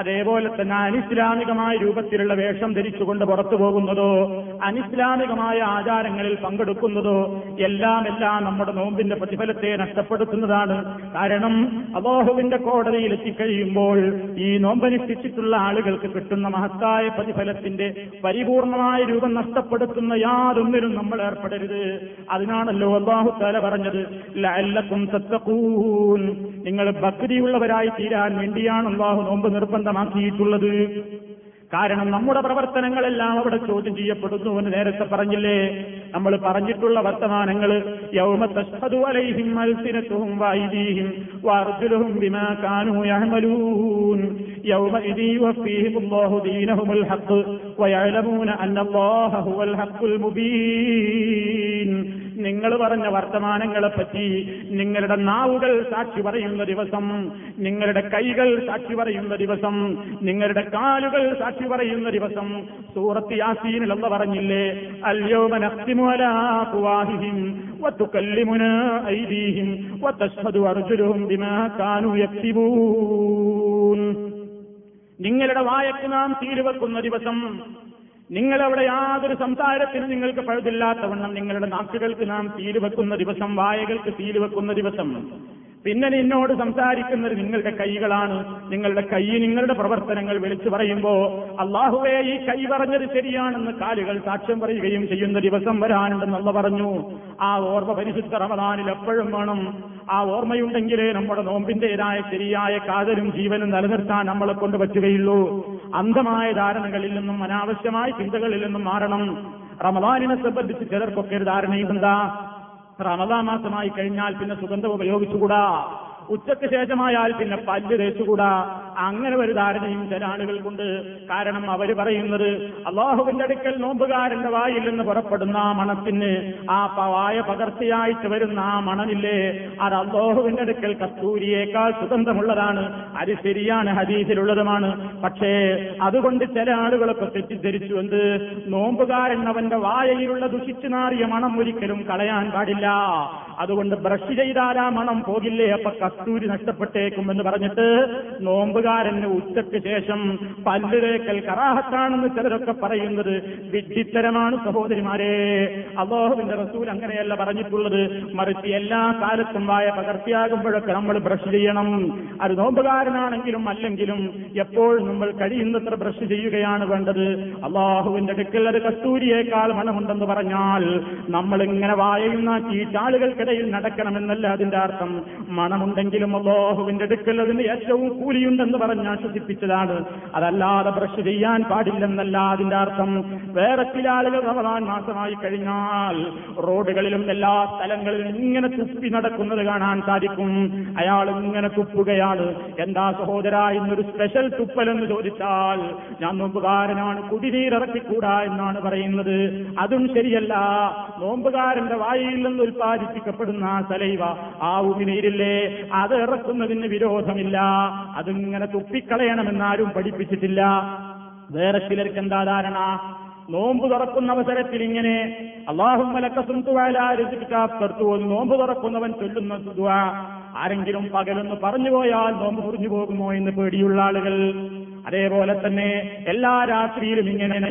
അതേപോലെ തന്നെ അനിസ്ലാമികമായ രൂപത്തിലുള്ള വേഷം ധരിച്ചുകൊണ്ട് പുറത്തു പോകുന്നതോ അനിസ്ലാമികമായ ആചാരങ്ങളിൽ പങ്കെടുക്കുന്നതോ എല്ലാം നമ്മുടെ നോമ്പിന്റെ പ്രതിഫലത്തെ നഷ്ടപ്പെടുത്തുന്നതാണ്. കാരണം അല്ലാഹുവിന്റെ കോടതിയിൽ എത്തിക്കഴിയുമ്പോൾ ഈ നോമ്പനുഷ്ഠിച്ചിട്ടുള്ള ആളുകൾക്ക് കിട്ടുന്ന മഹത്തായ പ്രതിഫലത്തിന്റെ പരിപൂർണമായ രൂപം നഷ്ടപ്പെടുത്തുന്ന യാതൊന്നിലും നമ്മൾ ഏർപ്പെടരുത്. അതിനാണല്ലോ അല്ലാഹു തആല പറഞ്ഞത്, ലഅല്ലകും തത്തഖൂൻ, നിങ്ങൾ ഭക്തിയുള്ളവരായി തീരാൻ വേണ്ടിയാണ് അല്ലാഹു നോമ്പ് നിർബന്ധമാക്കിയിട്ടുള്ളത്. കാരണം നമ്മുടെ പ്രവർത്തനങ്ങളെല്ലാം അവിടെ ചോദ്യം ചെയ്യപ്പെടുന്നു എന്ന് നേരത്തെ പറഞ്ഞില്ലേ. നമ്മൾ പറഞ്ഞിട്ടുള്ള വർത്തമാനങ്ങൾ യൗമ തശ്ഹദു അലൈഹിം അൽസിനതുഹും വഅയ്ദീഹിം വഅർജുലുഹും ബിമാ കാനൂ യഅമലൂൻ യൗമഇദി യുവഫീഹിമുല്ലാഹു ദീനഹുൽ ഹഖ് വയഅലമൂന അന്നല്ലാഹ ഹുവൽ ഹഖുൽ മുബീൻ. നിങ്ങൾ പറഞ്ഞ വർത്തമാനങ്ങളെപ്പറ്റി നിങ്ങളുടെ നാവുകൾ സാക്ഷി പറയുന്ന ദിവസം, നിങ്ങളുടെ കൈകൾ സാക്ഷി പറയുന്ന ദിവസം, നിങ്ങളുടെ കാലുകൾ സാക്ഷി പറയുന്ന ദിവസം സൂറത്ത് യാസീനിൽ അല്ലാഹു പറഞ്ഞില്ലേ, അൽയൗമ നഖ്തിമു അലാ അഫ്വാഹിഹിം വതുകല്ലിമുനാ ഐദീഹിം വതശ്ഹദു അർജുലുഹും ബിമാ കാനൂ യക്തിബൂൻ. നിങ്ങളുടെ വായക്ക് നാം തീരുവെക്കുന്ന ദിവസം, നിങ്ങളവിടെ യാതൊരു സംസാരത്തിനും നിങ്ങൾക്ക് പഴുതില്ലാത്തവണ്ണം നിങ്ങളുടെ നാക്കുകൾക്ക് നാം തീരുവെക്കുന്ന ദിവസം, വായകൾക്ക് തീരുവെക്കുന്ന ദിവസം, പിന്നെ നിന്നോട് സംസാരിക്കുന്നത് നിങ്ങളുടെ കൈകളാണ്. നിങ്ങളുടെ കൈ നിങ്ങളുടെ പ്രവർത്തനങ്ങൾ വിളിച്ചു പറയുമ്പോ അല്ലാഹുവേ ഈ കൈ പറഞ്ഞത് ശരിയാണെന്ന് കാലുകൾ സാക്ഷ്യം പറയുകയും ചെയ്യുന്ന ദിവസം വരാനുണ്ടെന്ന് അല്ലാഹു പറഞ്ഞു. ആ ഓർമ്മ പരിശുദ്ധ റമദാനിൽ എപ്പോഴും വേണം. ആ ഓർമ്മയുണ്ടെങ്കിലേ നമ്മുടെ നോമ്പിന്റേതായ ശരിയായ കാതലും ജീവനും നിലനിർത്താൻ നമ്മളെ കൊണ്ട് പറ്റുകയുള്ളൂ. അന്ധമായ ധാരണകളിൽ നിന്നും അനാവശ്യമായ ചിന്തകളിൽ നിന്നും മാറണം. റമദാനിനെ സംബന്ധിച്ച് ചിലർക്കൊക്കെ ഒരു ധാരണയുണ്ടാ, റമദാൻ മാസമായി കഴിഞ്ഞാൽ പിന്നെ സുഗന്ധം ഉപയോഗിച്ചുകൂടാ, ഉച്ചയ്ക്ക് ശേഷമായാൽ പിന്നെ പല്ല് തേച്ചുകൂടാ. അങ്ങനെ ഒരു ധാരണയും ചില ആളുകൾക്കുണ്ട്. കാരണം അവർ പറയുന്നത് അല്ലാഹുവിന്റെ അടുക്കൽ നോമ്പുകാരന്റെ വായിൽ നിന്ന് പുറപ്പെടുന്ന ആ മണത്തിന്, ആ വായ പകർച്ചയായിട്ട് വരുന്ന ആ മണമില്ലേ, അത് അല്ലാഹുവിന്റെ അടുക്കൽ കസ്തൂരിയേക്കാൾ സുഗന്ധമുള്ളതാണ്. അത് ശരിയാണ്, ഹദീസിലുള്ളതുമാണ്. പക്ഷേ അതുകൊണ്ട് ചില ആളുകളൊക്കെ തെറ്റിദ്ധരിച്ചു. എന്ത്? നോമ്പുകാരൻ അവന്റെ വായയിലുള്ള ദുഷിച്ചു നാറിയ മണം ഒരിക്കലും കളയാൻ പാടില്ല, അതുകൊണ്ട് ബ്രഷ് ചെയ്താൽ ആ മണം പോകില്ലേ, അപ്പൊ കസ്തൂരി നഷ്ടപ്പെട്ടേക്കും എന്ന് പറഞ്ഞിട്ട് നോമ്പ് ചെറുപ്പക്കാരന് ഉച്ചയ്ക്ക് ശേഷം പല്ലുതേക്കൽ കറാഹത്താണെന്ന് ചിലരൊക്കെ പറയുന്നത് വിഡ്ഢിത്തരമാണ് സഹോദരിമാരെ. അല്ലാഹുവിന്റെ റസൂൽ അങ്ങനെയല്ല പറഞ്ഞിട്ടുള്ളത്. മറിച്ച് എല്ലാ കാലത്തും വായ പകർത്തിയാകുമ്പോഴൊക്കെ നമ്മൾ ബ്രഷ് ചെയ്യണം. അത് നോമ്പുകാരനാണെങ്കിലും അല്ലെങ്കിലും എപ്പോഴും നമ്മൾ കഴിയുന്നത്ര ബ്രഷ് ചെയ്യുകയാണ് വേണ്ടത്. അല്ലാഹുവിന്റെ അടുക്കൽ അത് കസ്തൂരിയേക്കാൾ മണമുണ്ടെന്ന് പറഞ്ഞാൽ നമ്മൾ ഇങ്ങനെ വായയുണ്ടാക്കിയിട്ട് ആളുകൾക്കിടയിൽ നടക്കണമെന്നല്ല അതിന്റെ അർത്ഥം. മണമുണ്ടെങ്കിലും അല്ലാഹുവിന്റെ അടുക്കൽ അതിന് ഏറ്റവും കൂലിയുണ്ടെന്ന് പറഞ്ഞ് ആശ്വസിപ്പിച്ചതാണ്. അതല്ലാതെ ബ്രഷ് ചെയ്യാൻ പാടില്ലെന്നല്ല അതിന്റെ അർത്ഥം. വേറെ ചില ആളുകൾ റമദാൻ മാസമായി കഴിഞ്ഞാൽ റോഡുകളിലും എല്ലാ സ്ഥലങ്ങളിലും ഇങ്ങനെ തുപ്പി നടക്കുന്നത് കാണാൻ സാധിക്കും. അയാൾ ഇങ്ങനെ തുപ്പുകയാണ്. എന്താ സഹോദര ഇന്നൊരു സ്പെഷ്യൽ തുപ്പൽ എന്ന് ചോദിച്ചാൽ ഞാൻ നോമ്പുകാരനാണ്, കുടിനീരിറക്കിക്കൂടാ എന്നാണ് പറയുന്നത്. അതും ശരിയല്ല. നോമ്പുകാരന്റെ വായിൽ നിന്ന് ഉൽപ്പാദിപ്പിക്കപ്പെടുന്ന സലൈവ, ആ ഉമിനീരില്ലേ, അത് ഇറക്കുന്നതിന് വിരോധമില്ല. അതിങ്ങനെ തുപ്പിക്കളയണമെന്നാരും പഠിപ്പിച്ചിട്ടില്ല. വേറെ ചിലർക്ക് എന്താ ധാരണ, നോമ്പ് തുറക്കുന്ന അവസരത്തിൽ ഇങ്ങനെ അല്ലാഹുമ്മ ലക സുംതു വഅലാ രിസ്ഖിക അഫ്തർതു, നോമ്പ് തുറക്കുന്നവൻ ചൊല്ലുന്ന ദുആ ആരെങ്കിലും പകലൊന്ന് പറഞ്ഞു പോയാൽ നോമ്പ് മുറിഞ്ഞു പോകുമോ എന്ന് പേടിയുള്ള ആളുകൾ. അതേപോലെ തന്നെ എല്ലാ രാത്രിയിലും ഇങ്ങനെ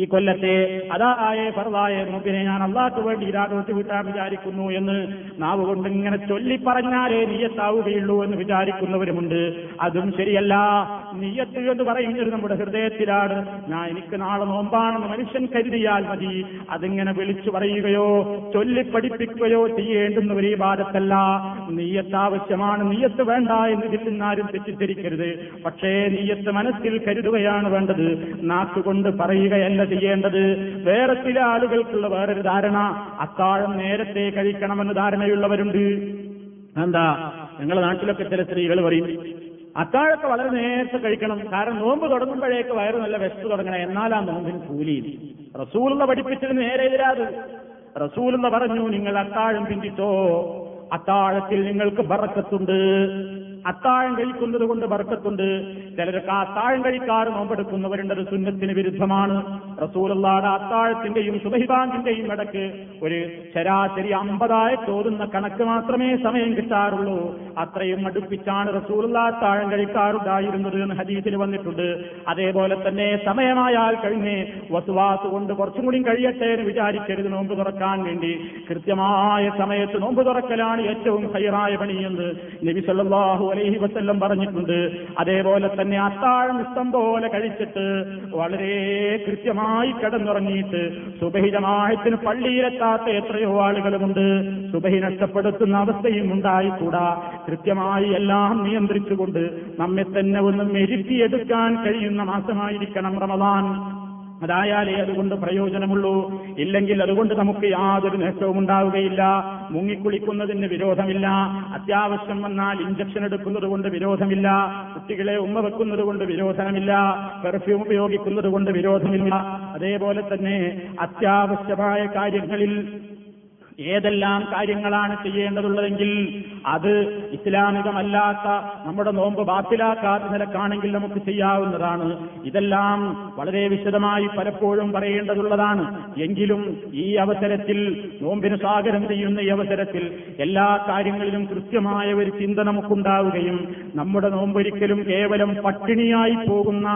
ഈ കൊല്ലത്തെ അതായ ഫർളായ നോമ്പിനെ ഞാൻ അല്ലാഹുവിന് വേണ്ടി ഇരാദോട്ട് വിട്ടാൻ വിചാരിക്കുന്നു എന്ന് നാവ് കൊണ്ട് ഇങ്ങനെ ചൊല്ലി പറഞ്ഞാലേ നിയ്യത്താവുകയുള്ളൂ എന്ന് വിചാരിക്കുന്നവരുമുണ്ട്. അതും ശരിയല്ല. നിയ്യത്ത് എന്ന് പറയുന്നത് നമ്മുടെ ഹൃദയത്തിലാണ്. ഞാൻ എനിക്ക് നാളെ നോമ്പാണെന്ന് മനുഷ്യൻ കരുതിയാൽ മതി. അതിങ്ങനെ വിളിച്ചു പറയുകയോ ചൊല്ലി പഠിപ്പിക്കുകയോ ചെയ്യേണ്ടുന്നവർ ഈ വാദത്തല്ല. നീയത്ത് ആവശ്യമാണ്, നീയത്ത് വേണ്ട എന്ന് ഇതില്ലാരും തെറ്റിദ്ധരിക്കരുത്. പക്ഷേ നീയത്ത് മനസ്സിൽ കരുതുകയാണ് വേണ്ടത്, നാക്കുകൊണ്ട് പറയുകയല്ല ചെയ്യേണ്ടത്. വേറെ ചില ആളുകൾക്കുള്ള വേറൊരു ധാരണ, അത്താഴം നേരത്തെ കഴിക്കണമെന്ന് ധാരണയുള്ളവരുണ്ട്. എന്താ ഞങ്ങളുടെ നാട്ടിലൊക്കെ ചില സ്ത്രീകൾ പറയും അത്താഴൊക്കെ വളരെ നേരത്തെ കഴിക്കണം, കാരണം നോമ്പ് തുടങ്ങുമ്പോഴേക്ക് വയറ് നല്ല വിശപ്പ് തുടങ്ങണം, എന്നാൽ ആ നോമ്പിന് കൂലിയിൽ. റസൂലുള്ള പഠിപ്പിച്ചതിന് നേരെ എതിരാത്. റസൂലുള്ള പറഞ്ഞു, നിങ്ങൾ അത്താഴം പിന്തിച്ചോ, അത്താഴത്തിൽ നിങ്ങൾക്ക് ബർക്കത്തുണ്ട്, അത്താഴം കഴിക്കുന്നത് കൊണ്ട് ബർക്കത്തുണ്ട്. ചിലരൊക്കെ അത്താഴം കഴിക്കാറ് നോമ്പെടുക്കുന്നവരുണ്ട്. അത് സുന്നത്തിന് വിരുദ്ധമാണ്. റസൂലുള്ളാഹിയുടെ അത്താഴത്തിന്റെയും സുബഹിബാങ്കിന്റെയും ഇടയ്ക്ക് ഒരു ശരാശരി 50 ചോറുന്ന കണക്ക് മാത്രമേ സമയം കിട്ടാറുള്ളൂ. അത്രയും അടുപ്പിച്ചാണ് റസൂലുള്ളാഹി അത്താഴം കഴിക്കാറുണ്ടായിരുന്നത് എന്ന് ഹദീസിൽ വന്നിട്ടുണ്ട്. അതേപോലെ തന്നെ സമയമായാൽ കഴിഞ്ഞ് വസ്വാസ് കൊണ്ട് കുറച്ചും കൂടി കഴിയട്ടെ എന്ന് വിചാരിക്കരുത് നോമ്പ് തുറക്കാൻ വേണ്ടി. കൃത്യമായ സമയത്ത് നോമ്പ് തുറക്കലാണ് ഏറ്റവും ഹൈറായ പണിയെന്ന് നബി സല്ലല്ലാഹു അലൈഹി വസല്ലം പറഞ്ഞിട്ടുണ്ട്. അതേപോലെ തന്നെ അത്താഴം ഇഷ്ടം പോലെ കഴിച്ചിട്ട് വളരെ കൃത്യമായി കിടന്നുറങ്ങിയിട്ട് സുബഹി ജമാഅത്തിന് പള്ളിയിലെത്താത്ത എത്രയോ ആളുകളുമുണ്ട്. സുബഹി നഷ്ടപ്പെടുത്തുന്ന അവസ്ഥയും ഉണ്ടായിക്കൂടാ. കൃത്യമായി എല്ലാം നിയന്ത്രിച്ചുകൊണ്ട് നമ്മെ തന്നെ ഒന്ന് മെരുക്കിയെടുക്കാൻ കഴിയുന്ന മാസമായിരിക്കണം റമദാൻ. അതായാലേ അതുകൊണ്ട് പ്രയോജനമുള്ളൂ. ഇല്ലെങ്കിൽ അതുകൊണ്ട് നമുക്ക് യാതൊരു നേട്ടവും ഉണ്ടാവുകയില്ല. മുങ്ങിക്കുളിക്കുന്നതിന് വിരോധമില്ല. അത്യാവശ്യം വന്നാൽ ഇഞ്ചക്ഷൻ എടുക്കുന്നത് കൊണ്ട് വിരോധമില്ല. കുട്ടികളെ ഉമ്മ വെക്കുന്നത് കൊണ്ട് വിരോധമില്ല. പെർഫ്യൂം ഉപയോഗിക്കുന്നത് കൊണ്ട് വിരോധമില്ല. അതേപോലെ തന്നെ അത്യാവശ്യമായ കാര്യങ്ങളിൽ ഏതെല്ലാം കാര്യങ്ങളാണ് ചെയ്യേണ്ടതുള്ളതെങ്കിൽ അത് ഇസ്ലാമികമല്ലാത്ത നമ്മുടെ നോമ്പ് ബാത്തിലാക്കാത്ത നിലക്കാണെങ്കിൽ നമുക്ക് ചെയ്യാവുന്നതാണ്. ഇതെല്ലാം വളരെ വിശദമായി പലപ്പോഴും പറയേണ്ടതുള്ളതാണ്. എങ്കിലും ഈ അവസരത്തിൽ, നോമ്പിന് സ്വാഗതം ചെയ്യുന്ന ഈ അവസരത്തിൽ എല്ലാ കാര്യങ്ങളിലും കൃത്യമായ ഒരു ചിന്ത നമുക്കുണ്ടാവുകയും നമ്മുടെ നോമ്പൊരിക്കലും കേവലം പട്ടിണിയായി പോകുന്ന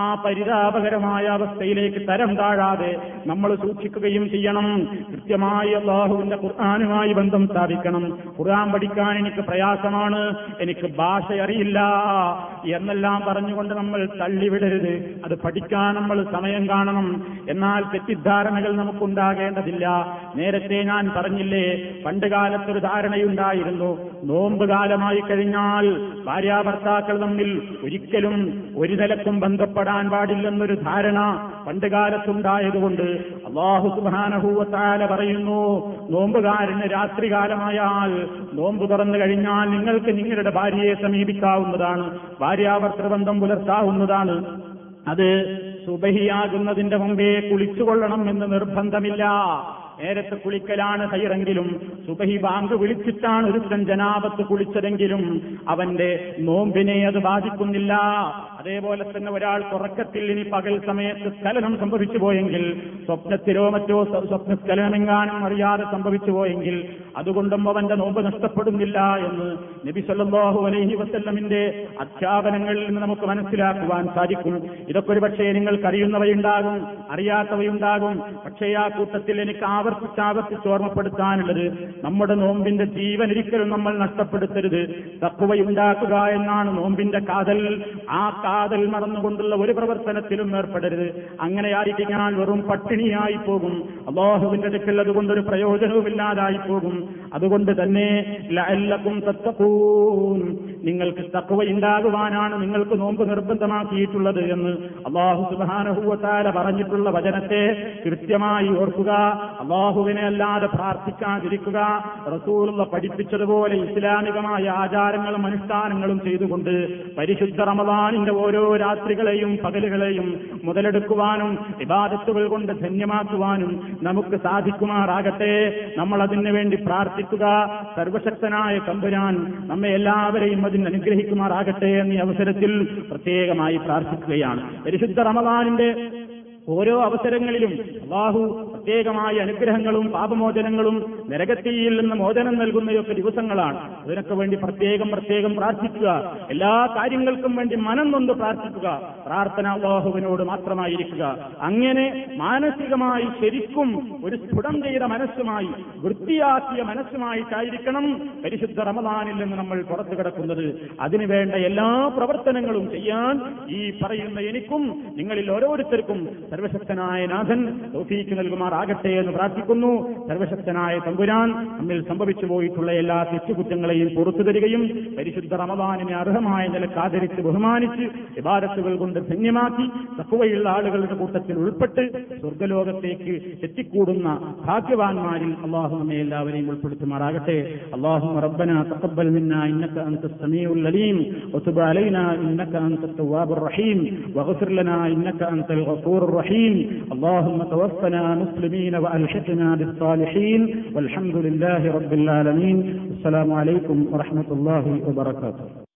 ആ പരിതാപകരമായ അവസ്ഥയിലേക്ക് തരം താഴാതെ നമ്മൾ സൂക്ഷിക്കുകയും ചെയ്യണം. കൃത്യമായ അല്ലാഹുവിന്റെ ഖുർആനുമായി ബന്ധം സ്ഥാപിക്കണം. ഖുർആൻ പഠിക്കാൻ എനിക്ക് പ്രയാസമാണ്, എനിക്ക് ഭാഷ അറിയില്ല എന്നെല്ലാം പറഞ്ഞുകൊണ്ട് നമ്മൾ തള്ളിവിടരുത്. അത് പഠിക്കാൻ നമ്മൾ സമയം കാണണം. എന്നാൽ തെറ്റിദ്ധാരണകൾ നമുക്കുണ്ടാകേണ്ടതില്ല. നേരത്തെ ഞാൻ പറഞ്ഞില്ലേ, പണ്ട് കാലത്തൊരു ധാരണയുണ്ടായിരുന്നു, നോമ്പ് കാലമായി കഴിഞ്ഞാൽ ഭാര്യ ഭർത്താക്കൾ തമ്മിൽ ഒരിക്കലും ഒരു നിലക്കും ബന്ധപ്പെടാൻ പാടില്ലെന്നൊരു ധാരണ പണ്ട് കാലത്തുണ്ടായതുകൊണ്ട് അല്ലാഹു സുബ്ഹാനഹു വ തആല പറയുന്നു, നോമ്പുകാരന് രാത്രികാലമായാൽ, നോമ്പ് തുറന്നു കഴിഞ്ഞാൽ നിങ്ങൾക്ക് നിങ്ങളുടെ ഭാര്യയെ സമീപിക്കാവുന്നതാണ്, ഭാര്യാഭർത്തൃബന്ധം പുലർത്താവുന്നതാണ്. അത് സുബഹിയാകുന്നതിന്റെ മുമ്പേ കുളിച്ചുകൊള്ളണം എന്ന് നിർബന്ധമില്ല. നേരത്തെ കുളിക്കലാണ് ഹൈറെങ്കിലും സുബഹി ബാങ്ക് വിളിച്ചിട്ടാണ് ഒരുത്തൻ ജനാബത്ത് കുളിച്ചതെങ്കിലും അവന്റെ നോമ്പിനെ അത് ബാധിക്കുന്നില്ല. അതേപോലെ തന്നെ ഒരാൾ ഉറക്കത്തിൽ ഇനി പകൽ സമയത്ത് സ്ഖലനം സംഭവിച്ചു പോയെങ്കിൽ, സ്വപ്നത്തിലോ മറ്റോ സ്വപ്നസ്ഖലനമെങ്ങാനും അറിയാതെ സംഭവിച്ചു പോയെങ്കിൽ അതുകൊണ്ടും അവന്റെ നോമ്പ് നഷ്ടപ്പെടുന്നില്ല എന്ന് നബി സല്ലല്ലാഹു അലൈഹി വസല്ലമിന്റെ അധ്യാപനങ്ങളിൽ നിന്ന് നമുക്ക് മനസ്സിലാക്കുവാൻ സാധിക്കും. ഇതൊക്കെ ഒരുപക്ഷേ നിങ്ങൾക്കറിയുന്നവയുണ്ടാകും, അറിയാത്തവയുണ്ടാകും. പക്ഷേ ആ കൂട്ടത്തിൽ എനിക്ക് ആവർത്തിച്ചാവർത്തിച്ച് ഓർമ്മപ്പെടുത്താനുള്ളത്, നമ്മുടെ നോമ്പിന്റെ ജീവൻ ഒരിക്കലും നമ്മൾ നഷ്ടപ്പെടുത്തരുത്. തഖ്വയുണ്ടാക്കുക എന്നാണ് നോമ്പിന്റെ കാതൽ. ആ കാതൽ മറന്നുകൊണ്ടുള്ള ഒരു പ്രവർത്തനത്തിലും ഏർപ്പെടരുത്. അങ്ങനെയായിരിക്കാൻ വെറും പട്ടിണിയായി പോകും, അല്ലാഹുവിന്റെ അടുക്കൽ അതുകൊണ്ടൊരു പ്രയോജനവുമില്ലാതായി പോകും. അതുകൊണ്ട് തന്നെ ലഅല്ലകും തത്തഖൂൻ, നിങ്ങൾക്ക് തഖ്വയുണ്ടാകുവാനാണ് നിങ്ങൾക്ക് നോമ്പ് നിർബന്ധമാക്കിയിട്ടുള്ളത് എന്ന് അല്ലാഹു സുബ്ഹാനഹു വ തആല പറഞ്ഞിട്ടുള്ള വചനത്തെ കൃത്യമായി ഓർക്കുക. അല്ലാഹുവിനെ അല്ലാതെ പ്രാർത്ഥിക്കാതിരിക്കുക, റസൂലുള്ള പഠിപ്പിച്ചതുപോലെ ഇസ്ലാമികമായ ആചാരങ്ങളും അനുഷ്ഠാനങ്ങളും ചെയ്തുകൊണ്ട് പരിശുദ്ധ റമളാനിന്റെ ഓരോ രാത്രികളെയും പകലുകളെയും മുതലെടുക്കുവാനും ഇബാദത്തുകൾ കൊണ്ട് ധന്യമാക്കുവാനും നമുക്ക് സാധിക്കുമാറാകട്ടെ. നമ്മൾ അതിനു വേണ്ടി പ്രാർത്ഥിക്കുക. സർവശക്തനായ തമ്പുരാൻ നമ്മെ എല്ലാവരെയും അതിന് അനുഗ്രഹിക്കുമാറാകട്ടെ എന്നീ അവസരത്തിൽ പ്രത്യേകമായി പ്രാർത്ഥിക്കുകയാണ്. പരിശുദ്ധ റമളാനിന്റെ ഓരോ അവസരങ്ങളിലും അല്ലാഹു പ്രത്യേകമായ അനുഗ്രഹങ്ങളും പാപമോചനങ്ങളും നരകത്തിയിൽ നിന്ന് മോചനം നൽകുന്നയൊക്കെ ദിവസങ്ങളാണ്. അതിനൊക്കെ വേണ്ടി പ്രത്യേകം പ്രത്യേകം പ്രാർത്ഥിക്കുക. എല്ലാ കാര്യങ്ങൾക്കും വേണ്ടി മനം നൊന്ന് പ്രാർത്ഥിക്കുക. പ്രാർത്ഥന അല്ലാഹുവിനോട് മാത്രമായിരിക്കുക. അങ്ങനെ മാനസികമായി ശരിക്കും ഒരു സ്ഫുടം ചെയ്ത മനസ്സുമായി, വൃത്തിയാക്കിയ മനസ്സുമായിട്ടായിരിക്കണം പരിശുദ്ധ റമളാനിൽ നിന്ന് നമ്മൾ പുറത്തു കിടക്കുന്നത്. അതിനുവേണ്ട എല്ലാ പ്രവർത്തനങ്ങളും ചെയ്യാൻ ഈ പറയുന്ന എനിക്കും നിങ്ങളിൽ ഓരോരുത്തർക്കും സർവശക്തനായ നാഥൻ തൗഫീഖ് നൽകുമാറാകട്ടെ എന്ന് പ്രാർത്ഥിക്കുന്നു. സർവശക്തനായ തമ്പുരാൻ നമ്മിൽ സംഭവിച്ചു പോയിട്ടുള്ള എല്ലാ തെറ്റുകുറ്റങ്ങളെയും പുറത്തു തരികയും പരിശുദ്ധ റമളാനിനെ അർഹമായ നിലക്ക് ആദരിച്ച് ബഹുമാനിച്ച് ഇബാദത്തുകൾ കൊണ്ട് ധന്യമാക്കി തഖ്വയുള്ള ആളുകളുടെ കൂട്ടത്തിൽ ഉൾപ്പെട്ട് സ്വർഗ്ഗലോകത്തേക്ക് എത്തിക്കൂടുന്ന ഭാഗ്യവാന്മാരിൽ അല്ലാഹു നമ്മെ എല്ലാവരെയും ഉൾപ്പെടുത്തുമാറാകട്ടെ. അല്ലാഹുമ്മ റബ്ബനാ തഖബ്ബൽ മിന്നാ ഇന്നക അൻത സമീഉൽ അലീം വതുബ് അലൈനാ ഇന്നക അൻത തവ്വാബുർ റഹീം വഗ്ഫിർ ലനാ ഇന്നക അൻതൽ ഗഫൂർ الرحيم اللهم توفنا مسلمين وألحقنا بالصالحين والحمد لله رب العالمين. السلام عليكم ورحمة الله وبركاته.